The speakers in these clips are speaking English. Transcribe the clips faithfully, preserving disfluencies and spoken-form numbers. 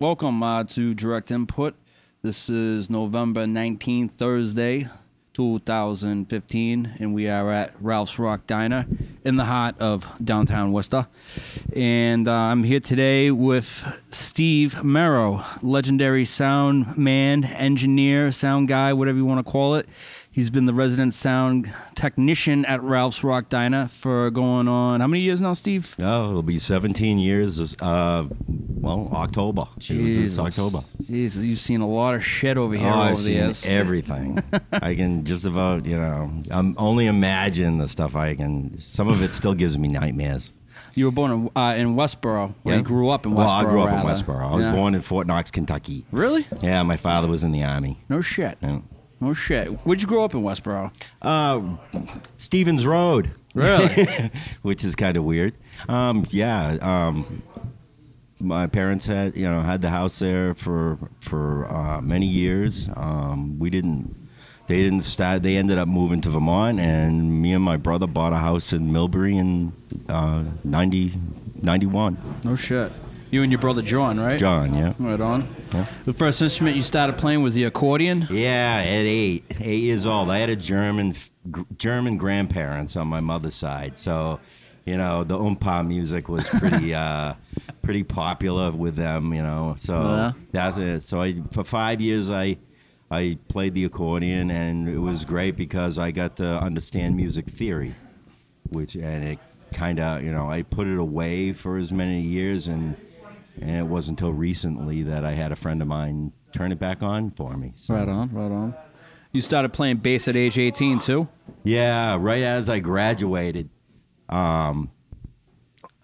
Welcome uh, to Direct Input. This is November nineteenth, Thursday, two thousand fifteen, and we are at Ralph's Rock Diner in the heart of downtown Worcester. And uh, I'm here today with Steve Merrow, legendary sound man, engineer, sound guy, whatever you want to call it. He's been the resident sound technician at Ralph's Rock Diner for going on, how many years now, Steve? Oh, it'll be seventeen years, uh, well, October. It's October. Jeez, you've seen a lot of shit over here oh, over I've the years. I've seen everything. I can just about, you know, I'm only imagine the stuff I can, some of it still gives me nightmares. You were born in, uh, in Westboro. Yeah. You grew up in Westboro. Well, I grew up rather. in Westboro. I was yeah. born in Fort Knox, Kentucky. Really? Yeah, my father was in the Army. No shit. Yeah. Oh, shit. Where'd you grow up in Westboro? Uh, Stevens Road. Really? Which is kind of weird. Um, yeah. Um, my parents had, you know, had the house there for for uh, many years. Um, we didn't, they didn't start, they ended up moving to Vermont, and me and my brother bought a house in Millbury in uh, ninety, ninety-one. Oh, shit. You and your brother John, right? John, yeah. Right on. Yeah. The first instrument you started playing was the accordion? Yeah, at eight, eight years old. I had a German German grandparents on my mother's side, so you know the umpa music was pretty uh, pretty popular with them, you know. So yeah. that's it. So I, for five years, I I played the accordion, and it was great because I got to understand music theory, which and it kind of you know I put it away for as many years and. And it wasn't until recently that I had a friend of mine turn it back on for me. So. Right on, right on. You started playing bass at age eighteen, too? Yeah, right as I graduated. Um,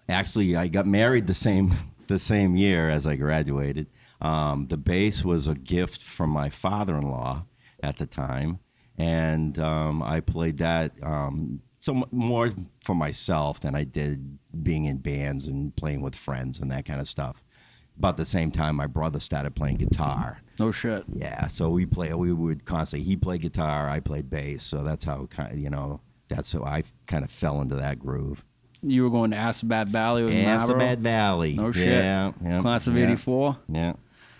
actually, I got married the same the same year as I graduated. Um, the bass was a gift from my father-in-law at the time, and um, I played that um, so more for myself than I did being in bands and playing with friends and that kind of stuff. About the same time, my brother started playing guitar. Oh shit! Yeah, so we play. We would constantly. He played guitar. I played bass. So that's how kind of, you know. That's how I kind of fell into that groove. You were going to Assabat Valley with Marlboro? Assabat Valley. Oh shit! Yeah, yeah, class of eighty-four. Yeah,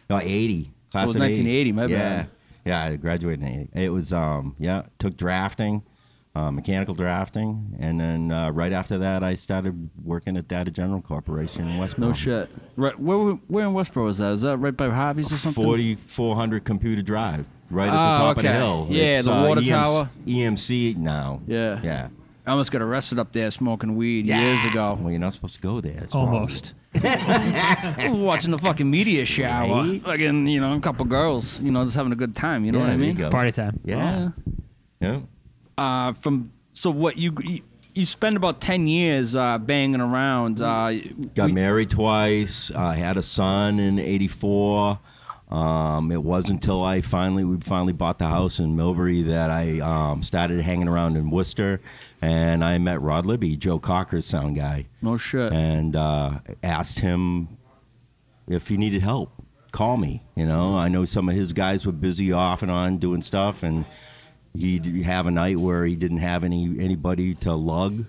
no eighty. Class it was of nineteen eighty. My yeah. bad. Yeah, I graduated in eighty. It was um yeah took drafting. Uh, mechanical drafting, and then uh, right after that, I started working at Data General Corporation in Westboro. No shit. Right, where, where in Westboro is that? Is that right by Harvey's or something? forty-four hundred Computer Drive, right at the oh, top okay. of the hill. Yeah, it's, the uh, water E M C, tower. E M C now. Yeah. Yeah. I almost got arrested up there smoking weed yeah. years ago. Well, you're not supposed to go there. It's almost. I was watching the fucking media shower. Right? Fucking, you know, a couple girls, you know, just having a good time. You know yeah, what I mean? Party time. Yeah. Yeah. yeah. Uh, from so what you you, you spend about ten years uh, banging around. Uh, Got we, married twice. I uh, had a son in eighty-four. Um, it wasn't until I finally we finally bought the house in Millbury that I um, started hanging around in Worcester, and I met Rod Libby, Joe Cocker's sound guy. No shit. And uh, asked him if he needed help. Call me. You know, I know some of his guys were busy off and on doing stuff and. He'd have a night where he didn't have any anybody to lug,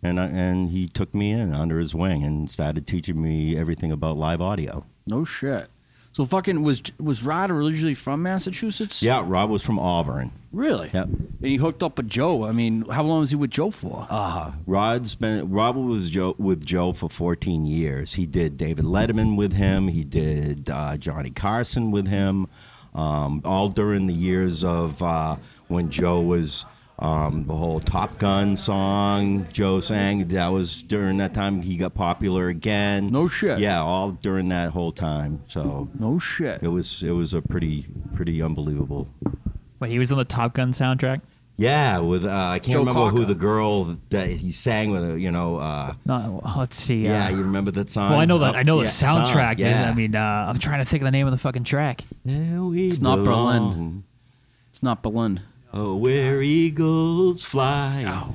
and I, and he took me in under his wing and started teaching me everything about live audio. No shit. So fucking was was Rod originally from Massachusetts? Yeah, Rod was from Auburn. Really? Yep. And he hooked up with Joe. I mean, how long was he with Joe for? Uh, Rod spent Rod was Joe, with Joe for fourteen years. He did David Letterman with him. He did uh, Johnny Carson with him. Um, all during the years of. Uh, When Joe was, um, the whole Top Gun song Joe sang, that was during that time he got popular again. No shit. Yeah, all during that whole time. So no shit. It was it was a pretty pretty unbelievable. Wait, he was on the Top Gun soundtrack? Yeah, with uh, I can't Joe remember Cocker. Who the girl that he sang with. You know, uh, no, let's see. Uh, yeah, you remember that song? Well, I know that. I know yeah, the soundtrack. Song, yeah. is, I mean, uh, I'm trying to think of the name of the fucking track. Yeah, we it's belong. not Berlin. It's not Berlin. Oh, where eagles fly oh.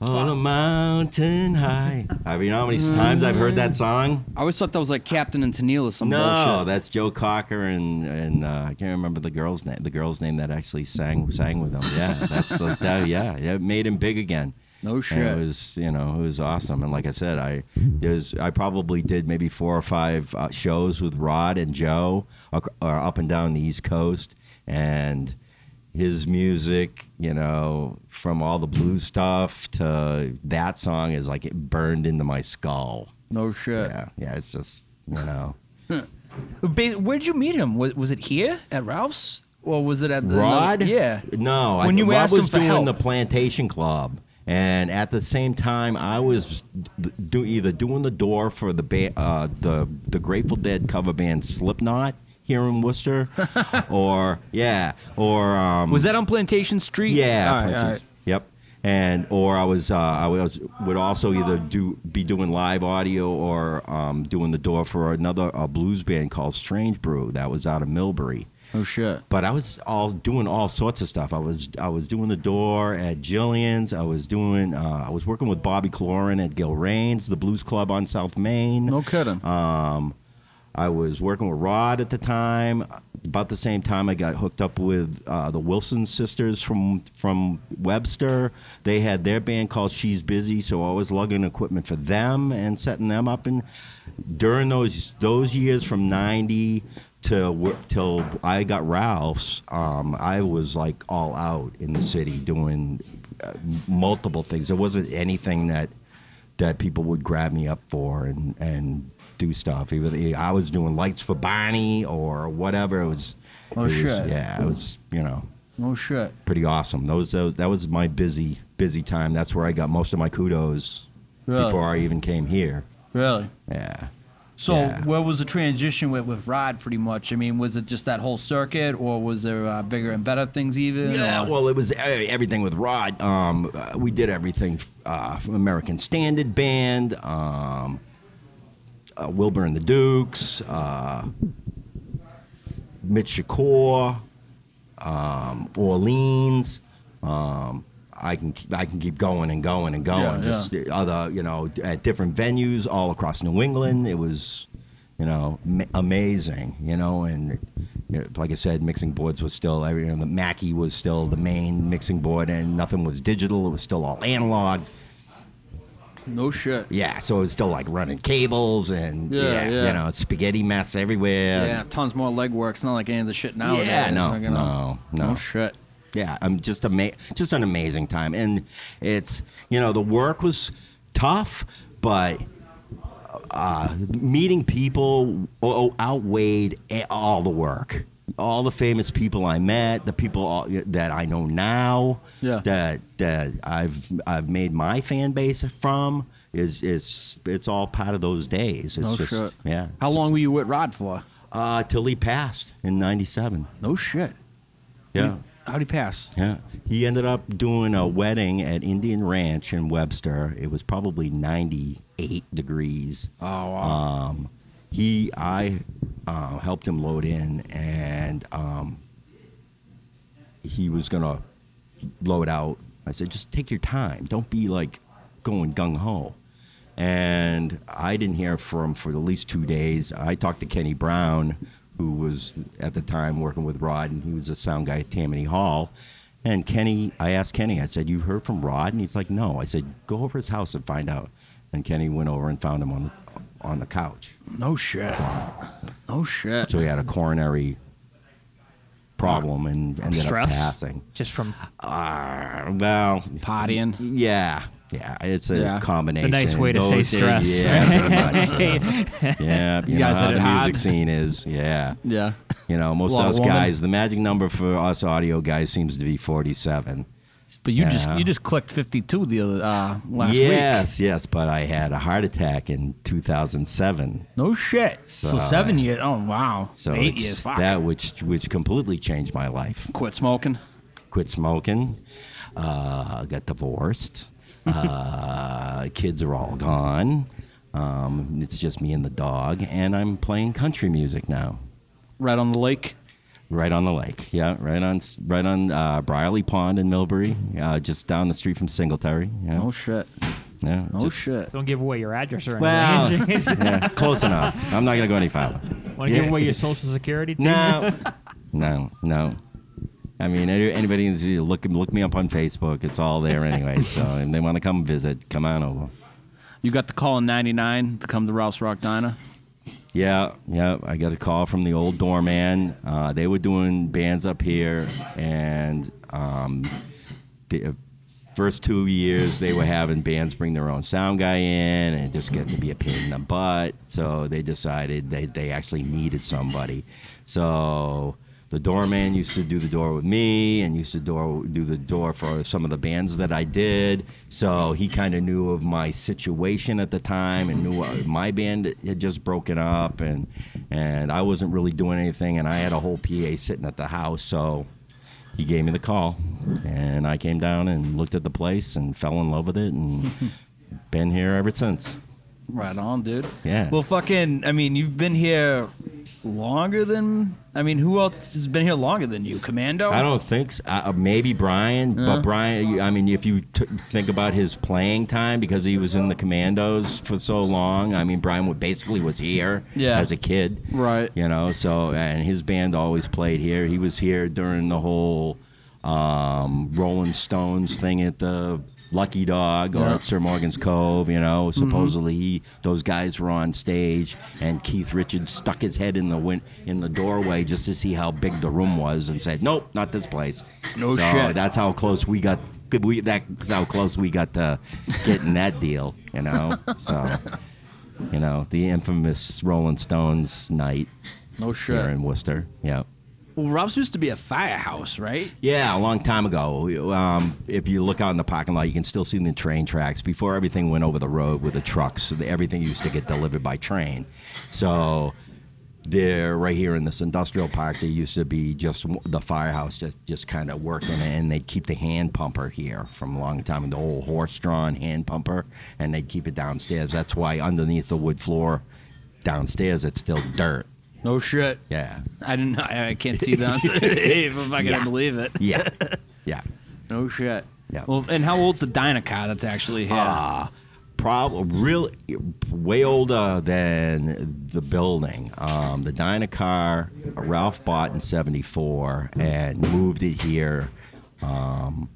on a mountain high. I mean, you know how many times I've heard that song? I always thought that was like Captain and Tennille or some no, bullshit. No, that's Joe Cocker and and uh, I can't remember the girl's name. The girl's name that actually sang sang with him. Yeah, that's the that, yeah. It made him big again. No shit. And it was, you know, it was awesome. And like I said, I was, I probably did maybe four or five uh, shows with Rod and Joe uh, up and down the East Coast. And his music, you know, from all the blues stuff to that song is like it burned into my skull. No shit. Yeah, yeah, it's just, you know. Where'd you meet him? Was, was it here at Ralph's? Or was it at the... Rod? Another, yeah. No. When I, you Rob asked him for help. Rob was doing the Plantation Club. And at the same time, I was do either doing the door for the ba uh, the the Grateful Dead cover band Slipknot here in Worcester, or yeah, or um, was that on Plantation Street? Yeah, right, Plantation, right. Yep. And or I was uh, I was would also either do be doing live audio or um, doing the door for another a blues band called Strange Brew that was out of Millbury. Oh shit! But I was all doing all sorts of stuff. I was I was doing the door at Jillian's. I was doing uh, I was working with Bobby Cloran at Gilrain's, the blues club on South Main. No kidding. Um, I was working with Rod at the time. About the same time, I got hooked up with uh, the Wilson sisters from from Webster. They had their band called She's Busy, so I was lugging equipment for them and setting them up. And during those those years from ninety. Till, till I got Ralph's, um, I was like all out in the city doing uh, multiple things. There wasn't anything that that people would grab me up for and, and do stuff. Either I was doing lights for Bonnie or whatever. It was, oh it was, shit, yeah, it was, you know, oh shit, pretty awesome. Those, those that was my busy busy time. That's where I got most of my kudos. Really? Before I even came here. Really? Yeah. So yeah. Where was the transition with, with Rod pretty much? I mean, was it just that whole circuit, or was there uh, bigger and better things even? Yeah, or? Well, it was everything with Rod. Um, uh, we did everything uh, from American Standard Band, um, uh, Wilbur and the Dukes, uh, Mitch Accord, um, Orleans, um I can I can keep going and going and going. Yeah, just yeah. Other, you know, at different venues all across New England. It was, you know, amazing. You know, and you know, like I said, mixing boards was still, you know, the Mackie was still the main mixing board, and nothing was digital. It was still all analog. No shit. Yeah, so it was still like running cables and yeah, yeah, yeah. you know, spaghetti mess everywhere. Yeah, tons more legwork. It's not like any of the shit nowadays. Yeah, no, like, you know, no, no, no shit. Yeah, I'm just ama just an amazing time, and it's, you know, the work was tough, but uh, meeting people outweighed all the work. All the famous people I met, the people that I know now, yeah. that that I've I've made my fan base from, is it's it's all part of those days. It's oh, just, shit. Yeah. How long were you with Rod for? Uh, till he passed in ninety-seven. No shit. Yeah. We How'd he pass? Yeah, he ended up doing a wedding at Indian Ranch in Webster. It was probably ninety-eight degrees. Oh, wow. Um, he, I uh, helped him load in, and um, he was going to load out. I said, just take your time. Don't be, like, going gung-ho. And I didn't hear from him for at least two days. I talked to Kenny Brown, who was at the time working with Rod, and he was a sound guy at Tammany Hall. And Kenny, I asked Kenny, I said, you heard from Rod? And he's like, no. I said, go over his house and find out. And Kenny went over and found him on the, on the couch. No shit. No shit. So he had a coronary problem and ended Stress? up passing. Just from? Uh, well. Partying? Yeah. Yeah, it's a yeah. combination. A nice way to Those say stress. Things, yeah, pretty much, yeah. yeah, you, you know how the hard. music scene is. Yeah, yeah. You know, most of us woman. guys, the magic number for us audio guys seems to be forty-seven. But you yeah. just you just clicked fifty-two the other uh, last yes, week. Yes, yes. But I had a heart attack in two thousand seven. No shit. So, so seven I, years. Oh wow. So eight years. Fuck. That which which completely changed my life. Quit smoking. Quit smoking. Uh, got divorced. uh, kids are all gone. Um, it's just me and the dog, and I'm playing country music now. Right on the lake. Right on the lake. Yeah, right on, right on uh, Brierley Pond in Millbury, uh, just down the street from Singletary. Yeah. Oh shit. Yeah. Oh just, shit. Don't give away your address or anything. Well, yeah, close enough. I'm not gonna go any farther. Want to yeah. give away your social security? Too? No. No. No. I mean, anybody in the city, look, look me up on Facebook. It's all there anyway. So if they want to come visit, come on over. You got the call in ninety-nine to come to Ralph's Rock Diner? Yeah, yeah. I got a call from the old doorman. Uh, they were doing bands up here, and um, the first two years they were having bands bring their own sound guy in, and it just got to be a pain in the butt. So they decided they, they actually needed somebody. So the doorman used to do the door with me, and used to door, do the door for some of the bands that I did. So he kind of knew of my situation at the time, and knew my band had just broken up, and and I wasn't really doing anything, and I had a whole P A sitting at the house. So he gave me the call, and I came down and looked at the place and fell in love with it, and been here ever since. Right on, dude. Yeah. Well, fucking, I mean, you've been here longer than, I mean, who else has been here longer than you? Commando? I don't think so. Uh, maybe Brian, uh-huh. But Brian, I mean, if you t- think about his playing time, because he was in the Commandos for so long, I mean, Brian basically was here yeah. as a kid. Right. You know, so, and his band always played here. He was here during the whole um, Rolling Stones thing at the Lucky Dog or yeah. Sir Morgan's Cove, you know. Supposedly, mm-hmm. he, those guys were on stage, and Keith Richards stuck his head in the win- in the doorway just to see how big the room was, and said, "Nope, not this place." No so shit. That's how close we got. We that's how close we got to getting that deal, you know. So, you know, the infamous Rolling Stones night. No shit. Here in Worcester, yeah. Well, Ralph's used to be a firehouse, right? Yeah, a long time ago. Um, if you look out in the parking lot, you can still see the train tracks. Before everything went over the road with the trucks, everything used to get delivered by train. So there, right here in this industrial park, there used to be just the firehouse just, just kind of working, and they'd keep the hand pumper here from a long time, the old horse-drawn hand pumper, and they'd keep it downstairs. That's why underneath the wood floor downstairs, it's still dirt. No shit. Yeah. I didn't. I, I can't see that. If I'm not yeah. gonna believe it. Yeah. Yeah. No shit. Yeah. Well, and how old's the Dynacar that's actually here? Ah, uh, probably really way older than the building. Um, the Dynacar Ralph bought in seventy-four and moved it here, um,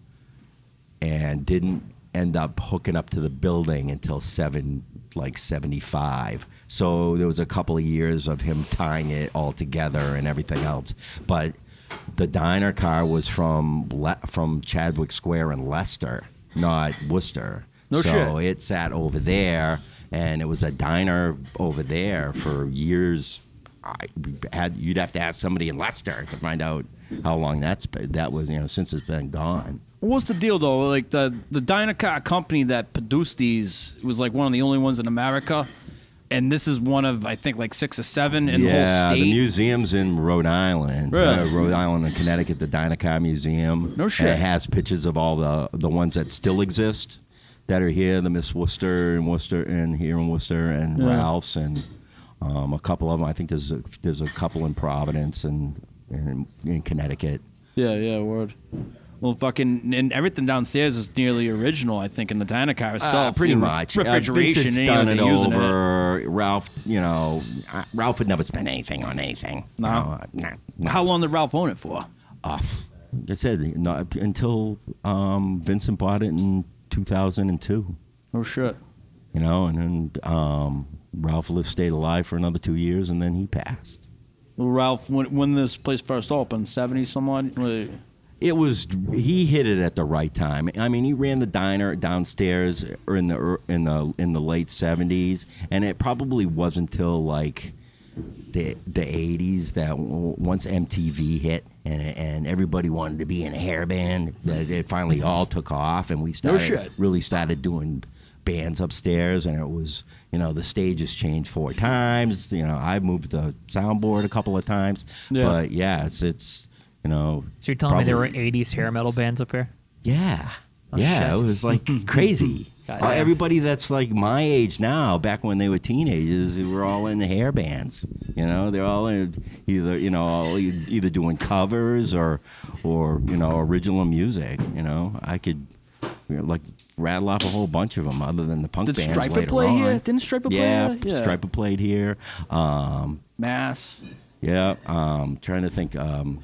and didn't end up hooking up to the building until seven, like seventy-five. So there was a couple of years of him tying it all together and everything else. But the diner car was from Le- from Chadwick Square in Leicester, not Worcester. No shit. So it sat over there, and it was a diner over there for years. I had you'd have to ask somebody in Leicester to find out how long that's been, that was, you know, since it's been gone. What's the deal, though? Like, the, the Dynacar company that produced these was, like, one of the only ones in America. And this is one of, I think, like six or seven in yeah, the whole state. Yeah, the museum's in Rhode Island. Really? Uh, Rhode Island and Connecticut, the Dynacar Museum. No shit. And it has pictures of all the, the ones that still exist that are here, the Miss Worcester and Worcester and here in Worcester and yeah. Ralph's and um, a couple of them. I think there's a, there's a couple in Providence and, and in Connecticut. Yeah, yeah, word. Well, fucking, and everything downstairs is nearly original, I think, in the Dynacar itself. Uh, pretty much. Refrigeration, uh, Vincent's done it over. It. Ralph, you know, uh, Ralph would never spend anything on anything. No. You know, uh, nah, nah. How long did Ralph own it for? Uh, I said, not, until um, Vincent bought it in two thousand two. Oh, shit. You know, and then um, Ralph lived, stayed alive for another two years, and then he passed. Well, Ralph, when, when this place first opened, seventy-something? Really? It was, he hit it at the right time. I mean, he ran the diner downstairs or in the in the in the late seventies, and it probably wasn't till like the the eighties that once M T V hit and and everybody wanted to be in a hair band, that it finally all took off, and we started no shit. really started doing bands upstairs, and it was, you know, the stage has changed four times. You know, I've moved the soundboard a couple of times, yeah. but yeah, it's it's. You know, so you're telling probably, me there were eighties hair metal bands up here? Yeah. Oh, yeah, shit. It was like crazy. Uh, everybody that's like my age now, back when they were teenagers, they were all in the hair bands. You know, they're all in either, you know, either doing covers or, or you know, original music. You know, I could, you know, like, rattle off a whole bunch of them other than the punk Did bands Striper later play on. Here? Didn't Striper yeah, play here? Yeah, Striper played here. Um, Mass. Yeah, um, trying to think. Um,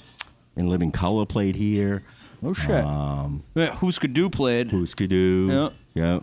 In Living Color played here. Oh, shit. Um, yeah, Who's Skidoo played. Who's Skidoo. Yep. Yep.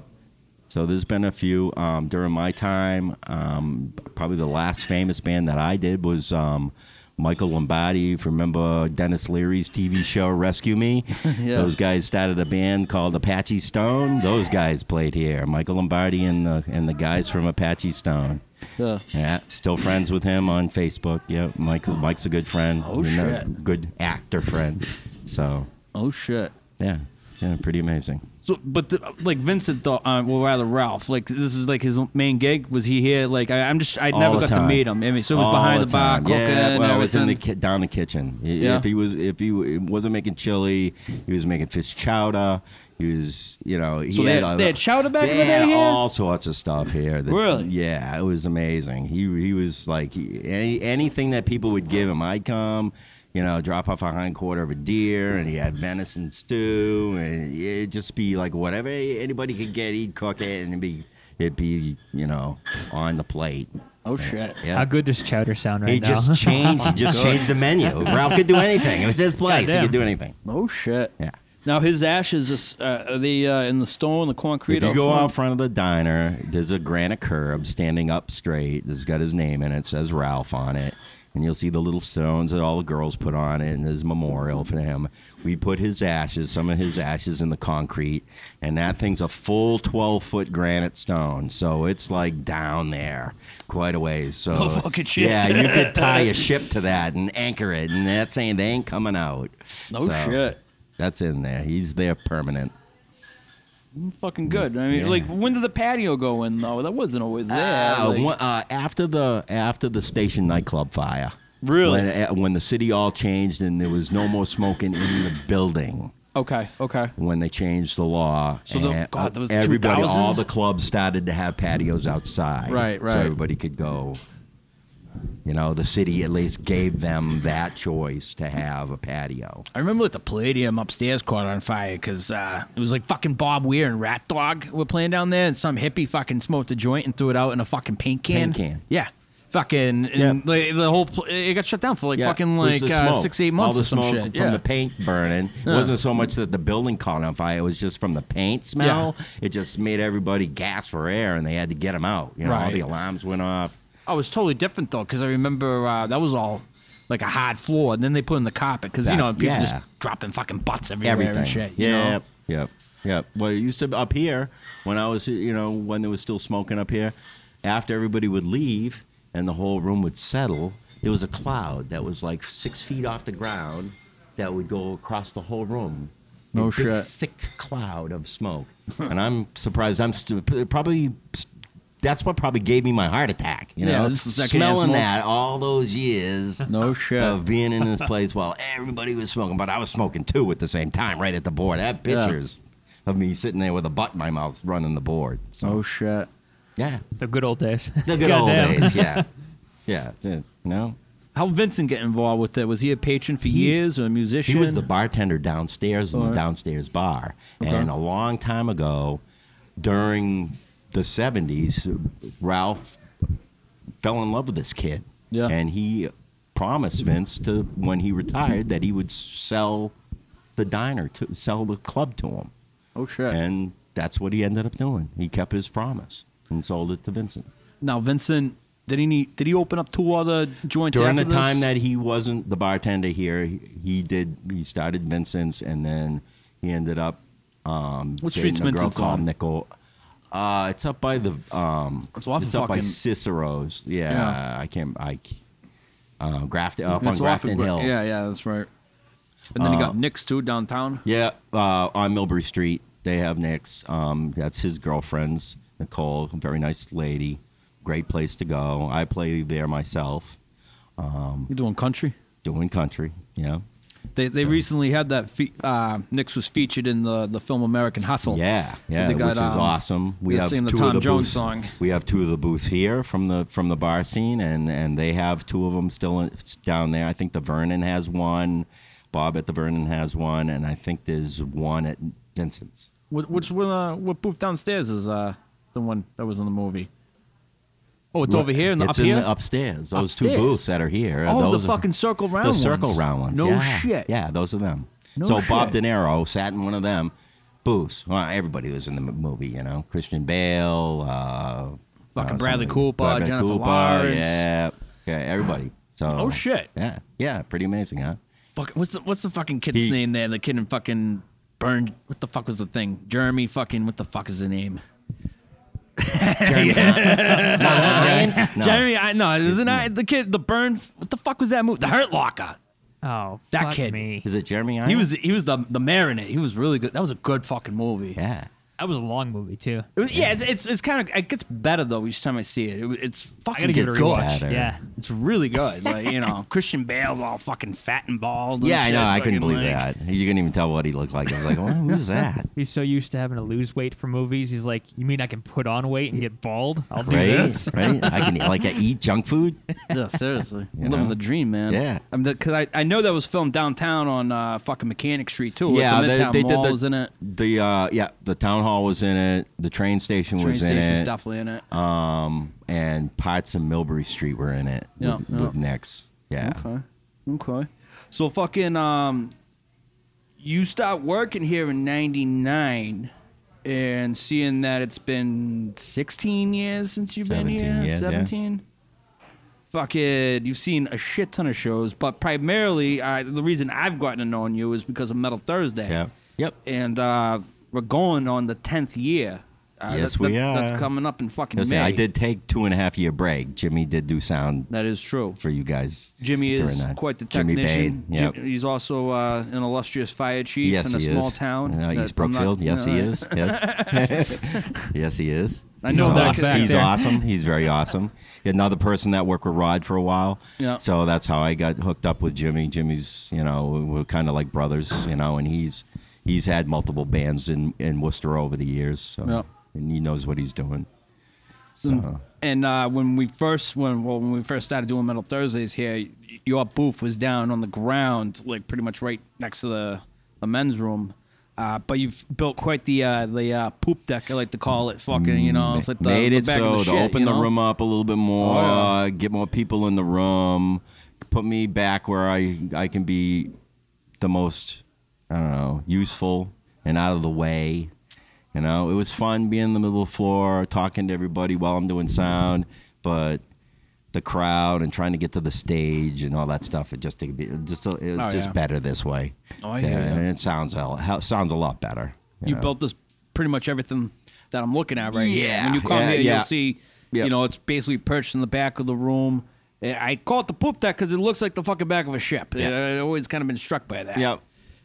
So there's been a few. Um, during my time, um, probably the last famous band that I did was um, Michael Lombardi. If you remember Dennis Leary's T V show, Rescue Me? Yeah. Those guys started a band called Apache Stone. Those guys played here. Michael Lombardi and the, and the guys from Apache Stone. Yeah. Yeah, still friends with him on Facebook. Yeah, Mike's, Mike's a good friend. Oh, shit. Good actor friend. So. Oh, shit. Yeah. Yeah, pretty amazing. So, but the, like Vincent, thought, uh, well, rather Ralph. Like this is like his main gig. Was he here? Like I, I'm just, I never got to meet him. I mean, so it was all behind the, the bar, cooking. Yeah, well, and was in the ki- down the kitchen. Yeah. If he was, if he wasn't making chili, he was making fish chowder. He was, you know, he so had, they, they had chowder back in the day. Here? All sorts of stuff here. That, really? Yeah, it was amazing. He he was like he, any anything that people would give him, I'd come. You know, drop off a hind quarter of a deer, and he had venison stew, and it'd just be like whatever anybody could get, he'd cook it, and it'd be, it'd be you know, on the plate. Oh shit! Yeah. How good does chowder sound right he now? Just changed, he just changed the menu. Ralph could do anything. It was his place. He could do anything. Oh shit! Yeah. Now his ashes uh, are they uh, in the stone, the concrete? If you go out front of the diner, there's a granite curb standing up straight. It's got his name in it. It says Ralph on it. And you'll see the little stones that all the girls put on it, and there's a memorial for him. We put his ashes, some of his ashes, in the concrete, and that thing's a full twelve-foot granite stone, so it's like down there quite a ways. So, oh, fucking shit. Yeah, you could tie a ship to that and anchor it, and that's saying they ain't coming out. No so, shit. That's in there. He's there permanent. Fucking good. I mean, yeah. Like, when did the patio go in though? That wasn't always there. Uh, like. one, uh, after the after the Station nightclub fire. Really? When, uh, when the city all changed and there was no more smoking in the building. Okay. Okay. When they changed the law, so the, God, that was everybody, two thousand? All the clubs started to have patios outside. Right. Right. So everybody could go. You know, the city at least gave them that choice to have a patio. I remember that the Palladium upstairs caught on fire because uh, it was like fucking Bob Weir and Rat Dog were playing down there, and some hippie fucking smoked a joint and threw it out in a fucking paint can. Paint can. Yeah. Fucking. And yeah. Like, the whole, pl- it got shut down for like yeah. fucking like uh, six, eight months or some shit. All the smoke from yeah. the paint burning. It uh. wasn't so much that the building caught on fire, it was just from the paint smell. Yeah. It just made everybody gasp for air and they had to get them out. You know, right. All the alarms went off. Oh, it was totally different, though, because I remember uh, that was all like a hard floor, and then they put in the carpet, because, you know, people yeah. just dropping fucking butts everywhere Everything. and shit. You yeah, know? Yep, yep. Well, it used to, up here, when I was, you know, when there was still smoking up here, after everybody would leave and the whole room would settle, there was a cloud that was like six feet off the ground that would go across the whole room. No shit. Big, thick cloud of smoke. And I'm surprised. I'm st- probably... St- That's what probably gave me my heart attack, you know? Yeah, this is smelling that all those years no shit. of being in this place while everybody was smoking, but I was smoking too at the same time right at the board. I have pictures yeah. of me sitting there with a butt in my mouth running the board. So. Oh, shit. Yeah. The good old days. The good old days, yeah. Yeah, that's it, you know? How did Vincent get involved with that? Was he a patron for he, years or a musician? He was the bartender downstairs in right. the downstairs bar. Okay. And a long time ago, during... the seventies, Ralph fell in love with this kid. Yeah. And he promised Vince to, when he retired, that he would sell the diner, to sell the club to him. Oh, shit. And that's what he ended up doing. He kept his promise and sold it to Vincent. Now, Vincent, did he need, did he open up two other joints During after the this? time that he wasn't the bartender here, he, he did. He started Vincent's, and then he ended up um, what street's Vincent's on? Nickel. Uh, it's up by the um, it's, it's up by Cicero's. Yeah, yeah. I can't. I uh, Grafton up it's on Grafton Hill. Yeah, yeah, that's right. And then uh, you got Nick's too downtown. Yeah, uh, on Millbury Street they have Nick's. Um, that's his girlfriend's Nicole, very nice lady. Great place to go. I play there myself. Um, You're doing country. Doing country. Yeah. They they so. recently had that, fe- uh, Nick's was featured in the, the film American Hustle. Yeah, yeah, got, which is um, awesome. We have two the Tom of the Jones booths. Song. We have two of the booths here from the from the bar scene, and, and they have two of them still in, down there. I think the Vernon has one, Bob at the Vernon has one, and I think there's one at Vincent's. What, which, uh, what booth downstairs is uh, the one that was in the movie? Oh, it's right. over here and up in here? It's in the upstairs. Those upstairs. two booths that are here. Oh, those the fucking are, circle round the ones. The circle round ones. No yeah. shit. Yeah, those are them. No so shit. Bob De Niro sat in one of them booths. Well, everybody was in the movie, you know. Christian Bale. Uh, fucking uh, Bradley Cooper, Bradley Jennifer Cooper, Lawrence. Yeah, yeah, everybody. So, oh, shit. Yeah, yeah, pretty amazing, huh? Fuck, what's the, what's the fucking kid's he, name there? The kid in fucking burned. What the fuck was the thing? Jeremy fucking, what the fuck is the name? Jeremy Irons? No. Jeremy, I, no, it was an, I, the kid, the burn, what the fuck was that movie? The Hurt Locker. Oh, that fuck kid. Me. Is it Jeremy Irons? He was, he was the, the mayor in it. He was really good. That was a good fucking movie. Yeah. That was a long movie, too. It was, yeah, yeah, it's it's, it's kind of, it gets better, though, each time I see it. it it's fucking good. It yeah, it's really good. Like, you know, Christian Bale's all fucking fat and bald. And yeah, shit. I know. I couldn't believe like, that. You couldn't even tell what he looked like. I was like, well, who's that? He's so used to having to lose weight for movies. He's like, you mean I can put on weight and get bald? I'll do right? this. Right? I can like I eat junk food? Yeah, seriously. You Living know? the dream, man. Yeah. I mean, because I, I know that was filmed downtown on uh, fucking Mechanic Street, too. Yeah, the Midtown they, they Mall did the, was in it. The, uh, yeah, the town hall was in it. The train station train was in it. Train station's definitely in it. Um, and parts of Millbury Street were in it. Yeah, with, yeah. with Nick's. Yeah. Okay. Okay. So fucking um, you start working here in ninety-nine, and seeing that it's been sixteen years since you've been here. Years, Seventeen. Yeah. Fucking, you've seen a shit ton of shows, but primarily uh, the reason I've gotten to know you is because of Metal Thursday. Yeah. Yep. And uh. We're going on the tenth year. Uh, yes, that, we that, are. That's coming up in fucking yes, May. I did take two and a half year break. Jimmy did do sound. That is true. For you guys. Jimmy is that. quite the technician. Jimmy yep. Jim, he's also uh, an illustrious fire chief yes, in a small is. town. Uh, East Brookfield. Not, yes, you know, he is. Yes. yes, he is. I know he's that. Awesome. Back he's there. awesome. He's very awesome. Another person that worked with Rod for a while. Yeah. So that's how I got hooked up with Jimmy. Jimmy's, you know, we're kind of like brothers, you know, and he's. He's had multiple bands in, in Worcester over the years, so yep. and he knows what he's doing. So. And uh, when we first when well, when we first started doing Metal Thursdays here, your booth was down on the ground, like pretty much right next to the, the men's room. Uh, but you've built quite the uh, the uh, poop deck, I like to call it. Fucking, you know, it's like the, made it the back so of the to shit, open the know? room up a little bit more, oh, yeah. uh, get more people in the room, put me back where I I can be the most. I don't know, useful and out of the way. You know, it was fun being in the middle of the floor, talking to everybody while I'm doing sound, but the crowd and trying to get to the stage and all that stuff, it just, it just it was oh, just yeah. better this way. Oh, I hear and you. It sounds a, sounds a lot better. You, you know? built this pretty much everything that I'm looking at right yeah. here. When you come yeah, here, yeah. you'll see, yep. you know, it's basically perched in the back of the room. I call it the poop deck because it looks like the fucking back of a ship. Yeah. I've always kind of been struck by that. Yep.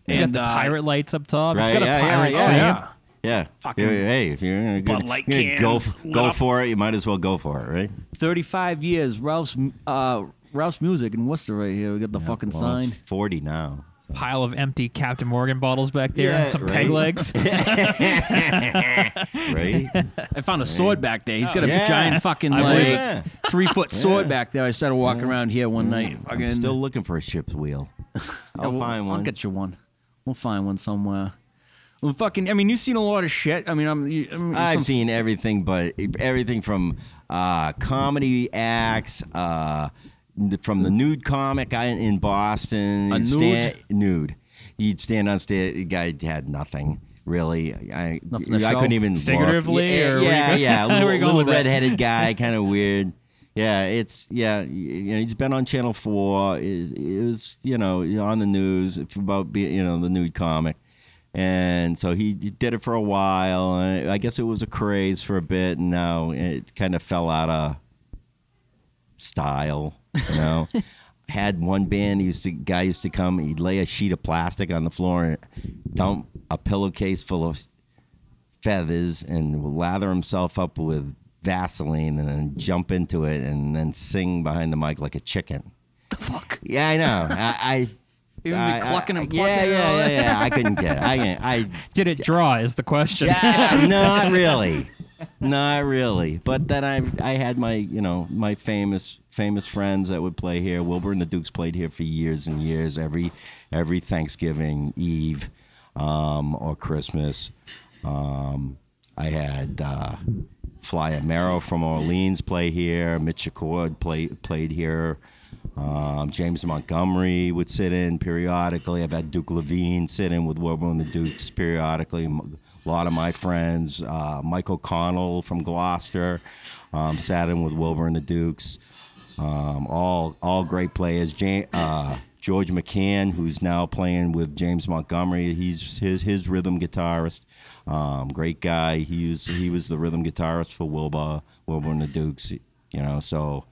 You and got the uh, pirate lights up top. Right, it's got yeah, a pirate yeah, yeah, yeah. yeah. Fucking hey, if you're gonna, good, light you're gonna go, go for it, you might as well go for it, right? Thirty-five years, Ralph's uh, Ralph's music in Worcester, right here. We got the yeah, fucking well, sign. It's Forty now. So. Pile of empty Captain Morgan bottles back there, yeah, and some right? peg legs. right. I found a sword back there. He's got oh, a yeah. giant fucking like yeah. three-foot yeah. sword back there. I started walking yeah. around here one night. I'm fucking... still looking for a ship's wheel. I'll yeah, find we'll, one. I'll get you one. We'll find one somewhere. Well, fucking. I mean, you've seen a lot of shit. I mean, I'm. You, I mean, I've some... seen everything, but everything from uh, comedy acts, uh, from the nude comic in Boston. A nude? Stand, nude. You'd stand on stage. The guy had nothing really. I nothing I couldn't even figuratively. Look. Or yeah, yeah, yeah. little, little redheaded guy, kind of weird. Yeah, it's yeah. You know, he's been on Channel Four. It, it was you know on the news about being you know the nude comic, and so he did it for a while. And I guess it was a craze for a bit, and now it kind of fell out of style. You know, had one band. He used to guy used to come. He'd lay a sheet of plastic on the floor and dump a pillowcase full of feathers and lather himself up with Vaseline and then jump into it and then sing behind the mic like a chicken. The fuck? Yeah, I know. I, I even I, be clucking I, and plucking. Yeah, yeah, yeah, yeah. I couldn't get it. I, I did it draw is the question. Yeah, not really, not really. But then I, I had my, you know, my famous, famous friends that would play here. Wilbur and the Dukes played here for years and years. Every, every Thanksgiving Eve, um, or Christmas, um, I had. Uh, Flyer Merrow from Orleans play here. Mitch Accord play, played here. Um, James Montgomery would sit in periodically. I've had Duke Levine sit in with Wilbur and the Dukes periodically. A lot of my friends. Uh, Michael Connell from Gloucester um, sat in with Wilbur and the Dukes. Um, all all great players. James, uh, George McCann, who's now playing with James Montgomery, he's his his rhythm guitarist. Um, great guy. He was he was the rhythm guitarist for Wilbur Wilbur and the Dukes. You know, so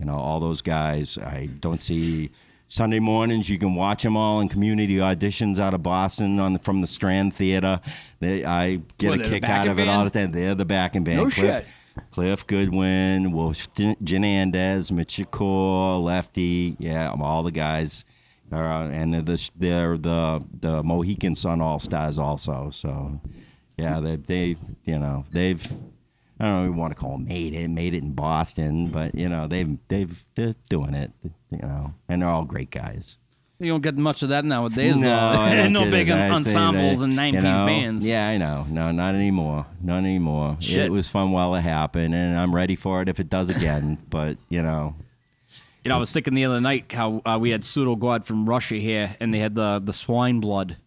you know all those guys. I don't see Sunday mornings. You can watch them all in community auditions out of Boston on the, from the Strand Theater. They, I get well, a kick out of it band? all the time. They're the backing band. No Cliff, shit. Cliff Goodwin, Wolf Genandez, Mitch Accord, Lefty, yeah, all the guys, uh, and they're the, they're the the Mohican Sun All Stars also. So, yeah, they they you know they've I don't know, we want to call them made it made it in Boston, but you know they've they've they're doing it, you know, and they're all great guys. You don't get much of that nowadays. No, no big ensembles and nine-piece bands. Yeah, I know. No, not anymore. Not anymore. Shit. It was fun while it happened, and I'm ready for it if it does again. But, you know. You know, I was thinking the other night how uh, we had Pseudo God from Russia here, and they had the, the swine blood.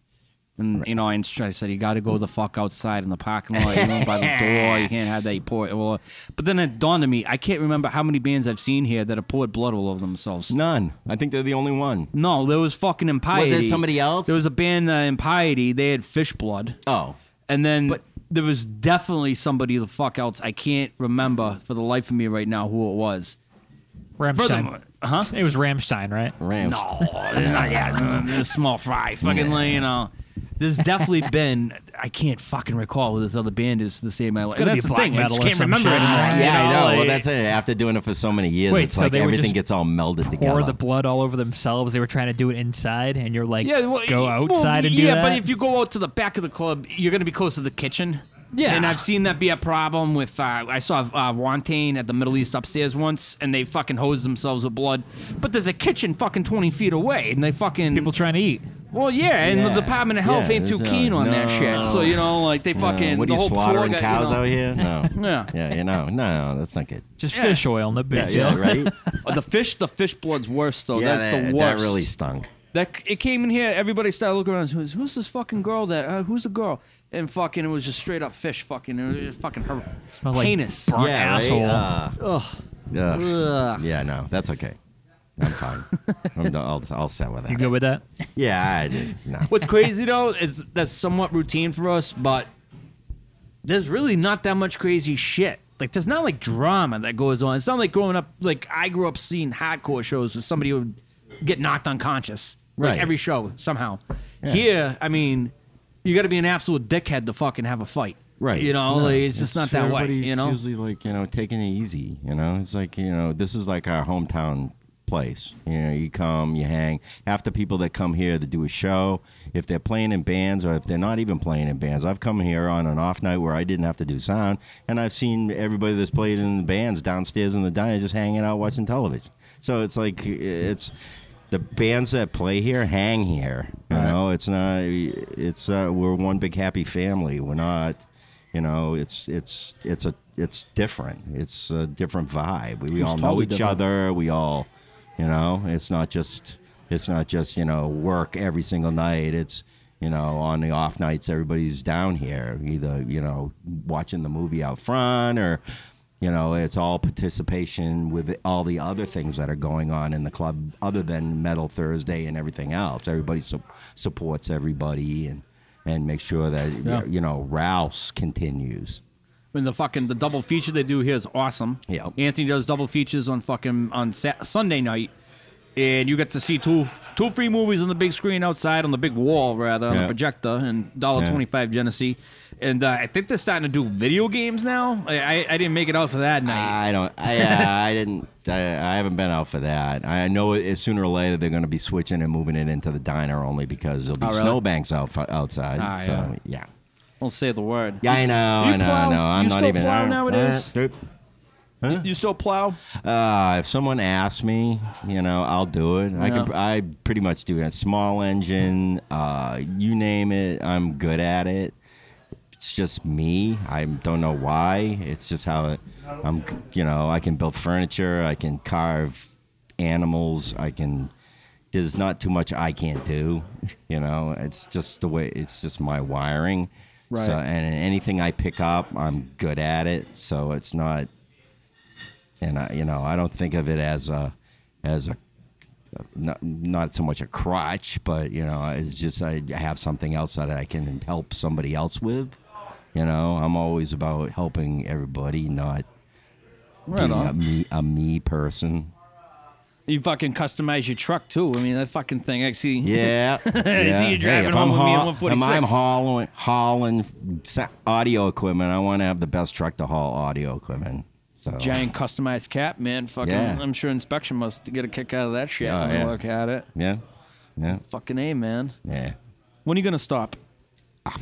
And, right. you know, I said, you got to go the fuck outside in the parking lot, you know, by the door. You can't have that. You pour it all. But then it dawned on me, I can't remember how many bands I've seen here that have poured blood all over themselves. None. I think they're the only one. No, there was fucking Impiety. Was there somebody else? There was a band, uh, Impiety. They had fish blood. Oh. And then but- there was definitely somebody the fuck else. I can't remember for the life of me right now who it was. Rammstein. Huh? It was Rammstein, right? Rammstein. No. Not yet. They're small fry. Fucking, yeah. you know. There's definitely been, I can't fucking recall who this other band is the same. It's gonna be the thing. I just can't remember it anymore. Uh, yeah, I know. Like, well, that's it. After doing it for so many years, wait, it's so like everything gets all melded together. Pour the blood all over themselves. They were trying to do it inside, and you're like, yeah, well, go outside well, and do yeah, that? Yeah, but if you go out to the back of the club, you're going to be close to the kitchen. Yeah. And I've seen that be a problem with, uh, I saw uh, Wantain at the Middle East upstairs once, and they fucking hosed themselves with blood. But there's a kitchen fucking twenty feet away, and they fucking... People trying to eat. Well, yeah, and yeah. the Department of Health yeah, ain't too keen no, on no, that shit. No. So, you know, like, they fucking... No. What are you, whole slaughtering got, cows you know, out here? No. yeah. Yeah, you know, no, no, that's not good. Just yeah. fish oil in the bitch. Yeah, yeah, right? oh, the fish the fish blood's worse, though. Yeah, that's that, the worst. That really stunk. That, it came in here, everybody started looking around, who's, who's this fucking girl that... Uh, who's the girl? And fucking, it was just straight up fish fucking. It was fucking her penis. Like burnt yeah, asshole. Right? Uh, Ugh. Ugh. Ugh. Yeah, no, that's okay. I'm fine. I'm, I'll, I'll set with that. You good with that? Yeah, I do. No. What's crazy, though, is that's somewhat routine for us, but there's really not that much crazy shit. Like, there's not, like, drama that goes on. It's not like growing up, like, I grew up seeing hardcore shows where somebody would get knocked unconscious. Right. Like, every show, somehow. Yeah. Here, I mean... You got to be an absolute dickhead to fucking have a fight. Right. You know, no, like, it's just not that way. You know? Everybody's usually, like, you know, taking it easy, you know? It's like, you know, this is like our hometown place. You know, you come, you hang. Half the people that come here to do a show, if they're playing in bands or if they're not even playing in bands, I've come here on an off night where I didn't have to do sound, and I've seen everybody that's played in the bands downstairs in the diner just hanging out watching television. So it's like, it's... The bands that play here hang here. You know, it's not. It's uh, we're one big happy family. We're not. You know, it's it's it's a it's different. It's a different vibe. We, we all totally know each different. other. We all, you know, it's not just it's not just you know work every single night. It's you know on the off nights everybody's down here either you know watching the movie out front or. You know, it's all participation with all the other things that are going on in the club other than Metal Thursday and everything else. Everybody su- supports everybody and, and makes sure that, yeah. you know, Rouse continues. I mean, the fucking the double feature they do here is awesome. Yeah. Anthony does double features on fucking on Sat- Sunday night. And you get to see two two free movies on the big screen outside, on the big wall, rather, on yeah. the projector, and one dollar twenty-five yeah. Genesee. And uh, I think they're starting to do video games now. I I, I didn't make it out for that night. I don't. I uh, I didn't. I, I haven't been out for that. I know it, sooner or later they're going to be switching and moving it into the diner only because there'll be oh, really? snowbanks out outside. Ah, so yeah. yeah. Don't say the word. Yeah, I know. I know. I know. I'm you not still even. Plow nowadays? Uh, Huh? You still plow? Uh, if someone asks me, you know, I'll do it. I yeah. can, I pretty much do that. Small engine, uh, you name it, I'm good at it. it's just me. I don't know why. It's just how it, I'm, you know, I can build furniture. I can carve animals. I can, there's not too much I can't do, you know, it's just the way, it's just my wiring. Right. So, and anything I pick up, I'm good at it. So it's not, and I, you know, I don't think of it as a, as a, Not, not so much a crutch, but, you know, it's just I have something else that I can help somebody else with. You know, I'm always about helping everybody, not right being a me, a me person. You fucking customize your truck, too. I mean, that fucking thing. I see. Yeah. I yeah. see you driving hey, home I'm with haul, me on one forty-six. If I'm hauling, hauling audio equipment, I want to have the best truck to haul audio equipment. So. Giant customized cap, man. Fucking, yeah. I'm sure inspection must get a kick out of that shit oh, when yeah. they look at it. Yeah, yeah. Fucking A, man. Yeah. When are you gonna stop? Ah,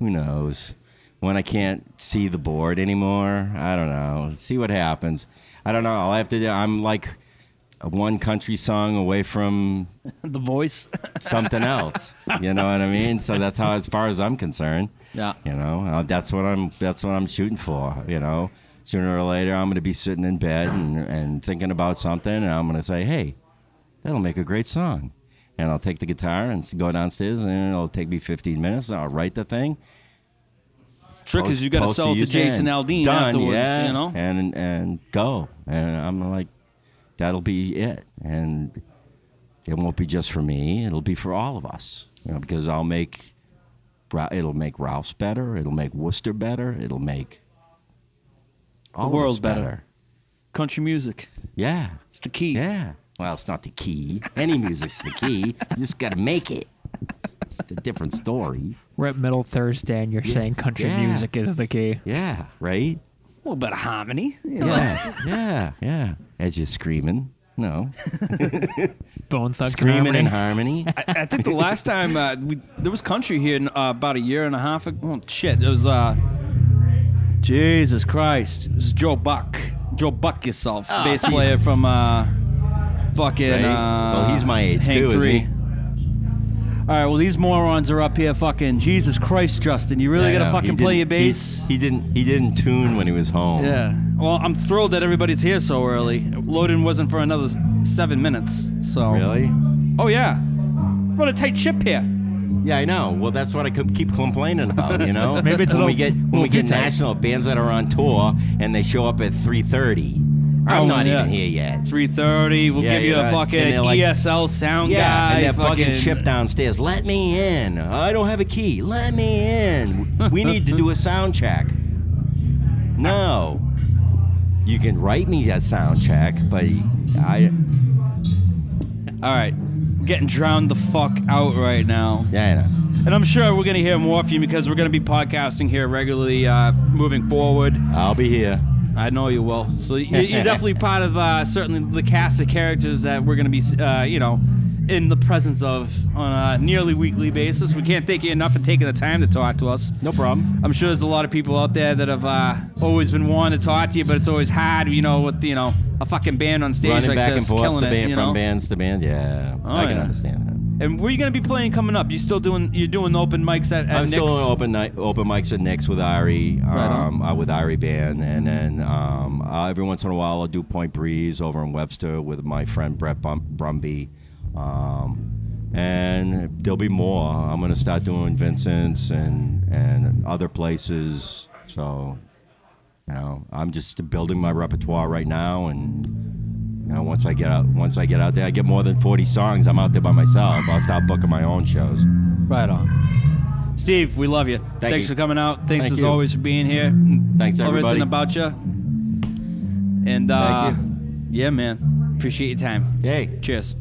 who knows? When I can't see the board anymore, I don't know. See what happens. I don't know. I'll have to. Do, I'm like one country song away from The Voice. Something else. You know what I mean? So that's how, as far as I'm concerned. Yeah. You know, that's what I'm. That's what I'm shooting for. You know. Sooner or later, I'm going to be sitting in bed and, and thinking about something, and I'm going to say, hey, that'll make a great song. And I'll take the guitar and go downstairs, and it'll take me fifteen minutes, and I'll write the thing. Trick post, is you got to sell it to Jason Aldean afterwards, yeah, you know? And, and go. And I'm like, that'll be it. And it won't be just for me. It'll be for all of us, you know, because I'll make, it'll make Ralph's better. It'll make Worcester better. It'll make... The world's better. better. Country music. Yeah. It's the key. Yeah. Well, it's not the key. Any music's the key. You just got to make it. It's a different story. We're at Metal Thursday, and you're yeah. saying country yeah. music is the key. Yeah, right? A little bit of harmony. You know? Yeah, yeah, yeah. As you're screaming. No. Bone Thugs Screaming in Harmony. I, I think the last time uh, we, there was country here in, uh, about a year and a half ago. Oh, shit. It was... Uh, Jesus Christ. This is Joe Buck. Joe Buck yourself. Oh, bass Jesus. player from uh, fucking... Right? Uh, well, he's my age, Hank too, three. Isn't he? All right, well, these morons are up here fucking... Jesus Christ, Justin. You really yeah, got to fucking play your bass? He, he didn't He didn't tune when he was home. Yeah. Well, I'm thrilled that everybody's here so early. Loading wasn't for another seven minutes, so... Really? Oh, yeah. What a tight ship here. Yeah, I know. Well, that's what I keep complaining about, you know? Maybe it's when we get when we get national bands that are on tour and they show up at three thirty. I'm oh, not yeah. even here yet. three thirty, we'll yeah, give you a right. fucking like, E S L sound yeah, guy. Yeah, and that fucking chip downstairs. Let me in. I don't have a key. Let me in. We need to do a sound check. No. You can write me that sound check, but I... All right. Getting drowned the fuck out right now. Yeah, I know. And I'm sure we're going to hear more from you because we're going to be podcasting here regularly uh, moving forward. I'll be here. I know you will. So you're, you're definitely part of uh, certainly the cast of characters that we're going to be, uh, you know, in the presence of on a nearly weekly basis. We can't thank you enough for taking the time to talk to us. No problem. I'm sure there's a lot of people out there that have uh, always been wanting to talk to you, but it's always hard, you know, with, you know, a fucking band on stage. Running like back this, and forth killing the band, it, you know? From bands to band, yeah. Oh, I can yeah. understand that. And where are you going to be playing coming up? You still doing? You're doing open mics at, at I'm Nick's? I'm still doing open night, open mics at Nick's with Ari, um, right uh, with Ari Band, and then um, uh, every once in a while I'll do Point Breeze over in Webster with my friend Brett Bum- Brumby, um, and there'll be more. I'm going to start doing Vincent's and and other places. So. You know, I'm just building my repertoire right now, and you know, once I get out, once I get out there, I get more than forty songs. I'm out there by myself. I'll start booking my own shows. Right on, Steve. We love you. Thank Thanks you. for coming out. Thanks Thank as you. always for being here. Thanks love everybody. Everything about you. And uh, Thank you. yeah, man, appreciate your time. Hey, cheers.